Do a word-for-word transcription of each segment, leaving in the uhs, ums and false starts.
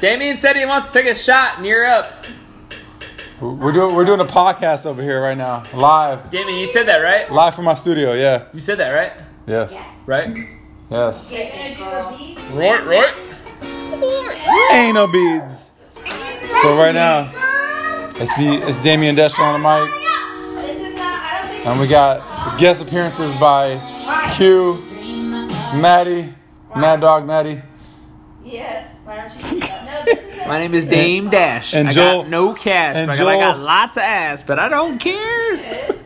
Damien said he wants to take a shot, and you're up. We're doing we're doing a podcast over here right now, live. Damien, you said that, right? Live from my studio, yeah. You said that, right? Yes. Yes. Right? Yes. Right, right. Ain't no beads. So right now, it's me, it's Damien Dash on the mic, and we got guest appearances by Q, Maddie, Mad Dog Maddie. Yes. My name is Dame Dash. And I Joel, got no cash, and Joel, I got lots of ass, but I don't care.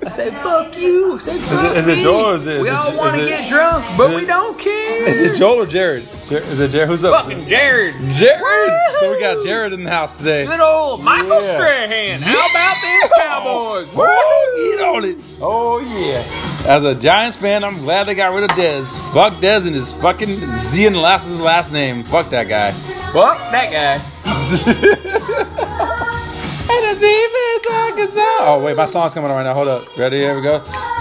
I say fuck you. I say fuck is it, is it Joel or is it? We is all want to get drunk, but it, we don't care. Is it Joel or Jared? Jer- is it Jared? Who's up? Fucking Jared. Jared. Woo-hoo. So we got Jared in the house today. Good old Michael yeah. Strahan. How yeah. about them Cowboys? Woo! Woo! Get on it. Oh yeah. As a Giants fan, I'm glad they got rid of Dez. Fuck Dez and his fucking Z in the last his last name. Fuck that guy. Fuck that guy. Oh wait, my song's coming on right now. Hold up. Ready? Here we go.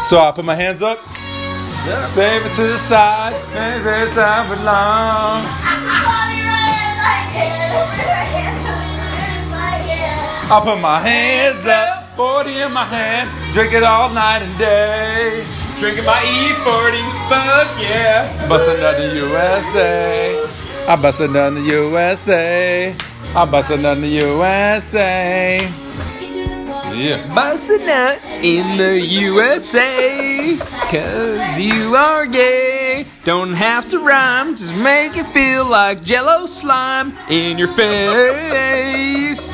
So I put my hands up. Yeah. Save it to the side. Save it time for long. I put my hands up. forty in my hand. Drink it all night and day. Drinking my E forty. Fuck yeah. Bustin' down the U S A. I bustin' down the U S A. I'm bustin' in the U S A. Yeah. Bustin' up in the U S A. Cause you are gay. Don't have to rhyme. Just make it feel like jello slime in your face.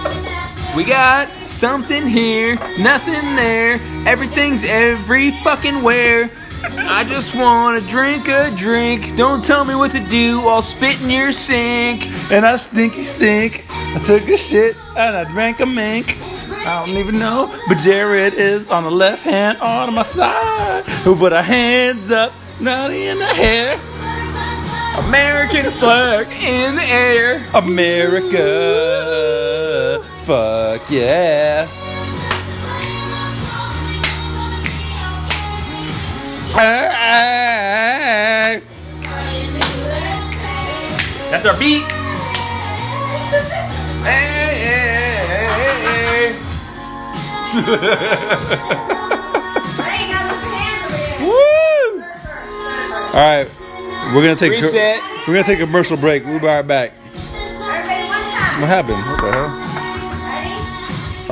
We got something here, nothing there. Everything's every fucking where. I just wanna drink a drink. Don't tell me what to do. I'll spit in your sink. And I stinky stink. I took a shit and I drank a mink. I don't even know, but Jared is on the left hand on my side. Who put her hands up, naughty in the hair. American flag in the air. America, fuck yeah. That's our beat. Hey, hey, hey, hey. Woo! All right, we're gonna take Reset. A, we're gonna take a commercial break. We'll be right back. What happened? What the hell?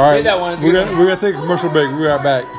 All right, we're gonna we're gonna take a commercial break. We'll be right back.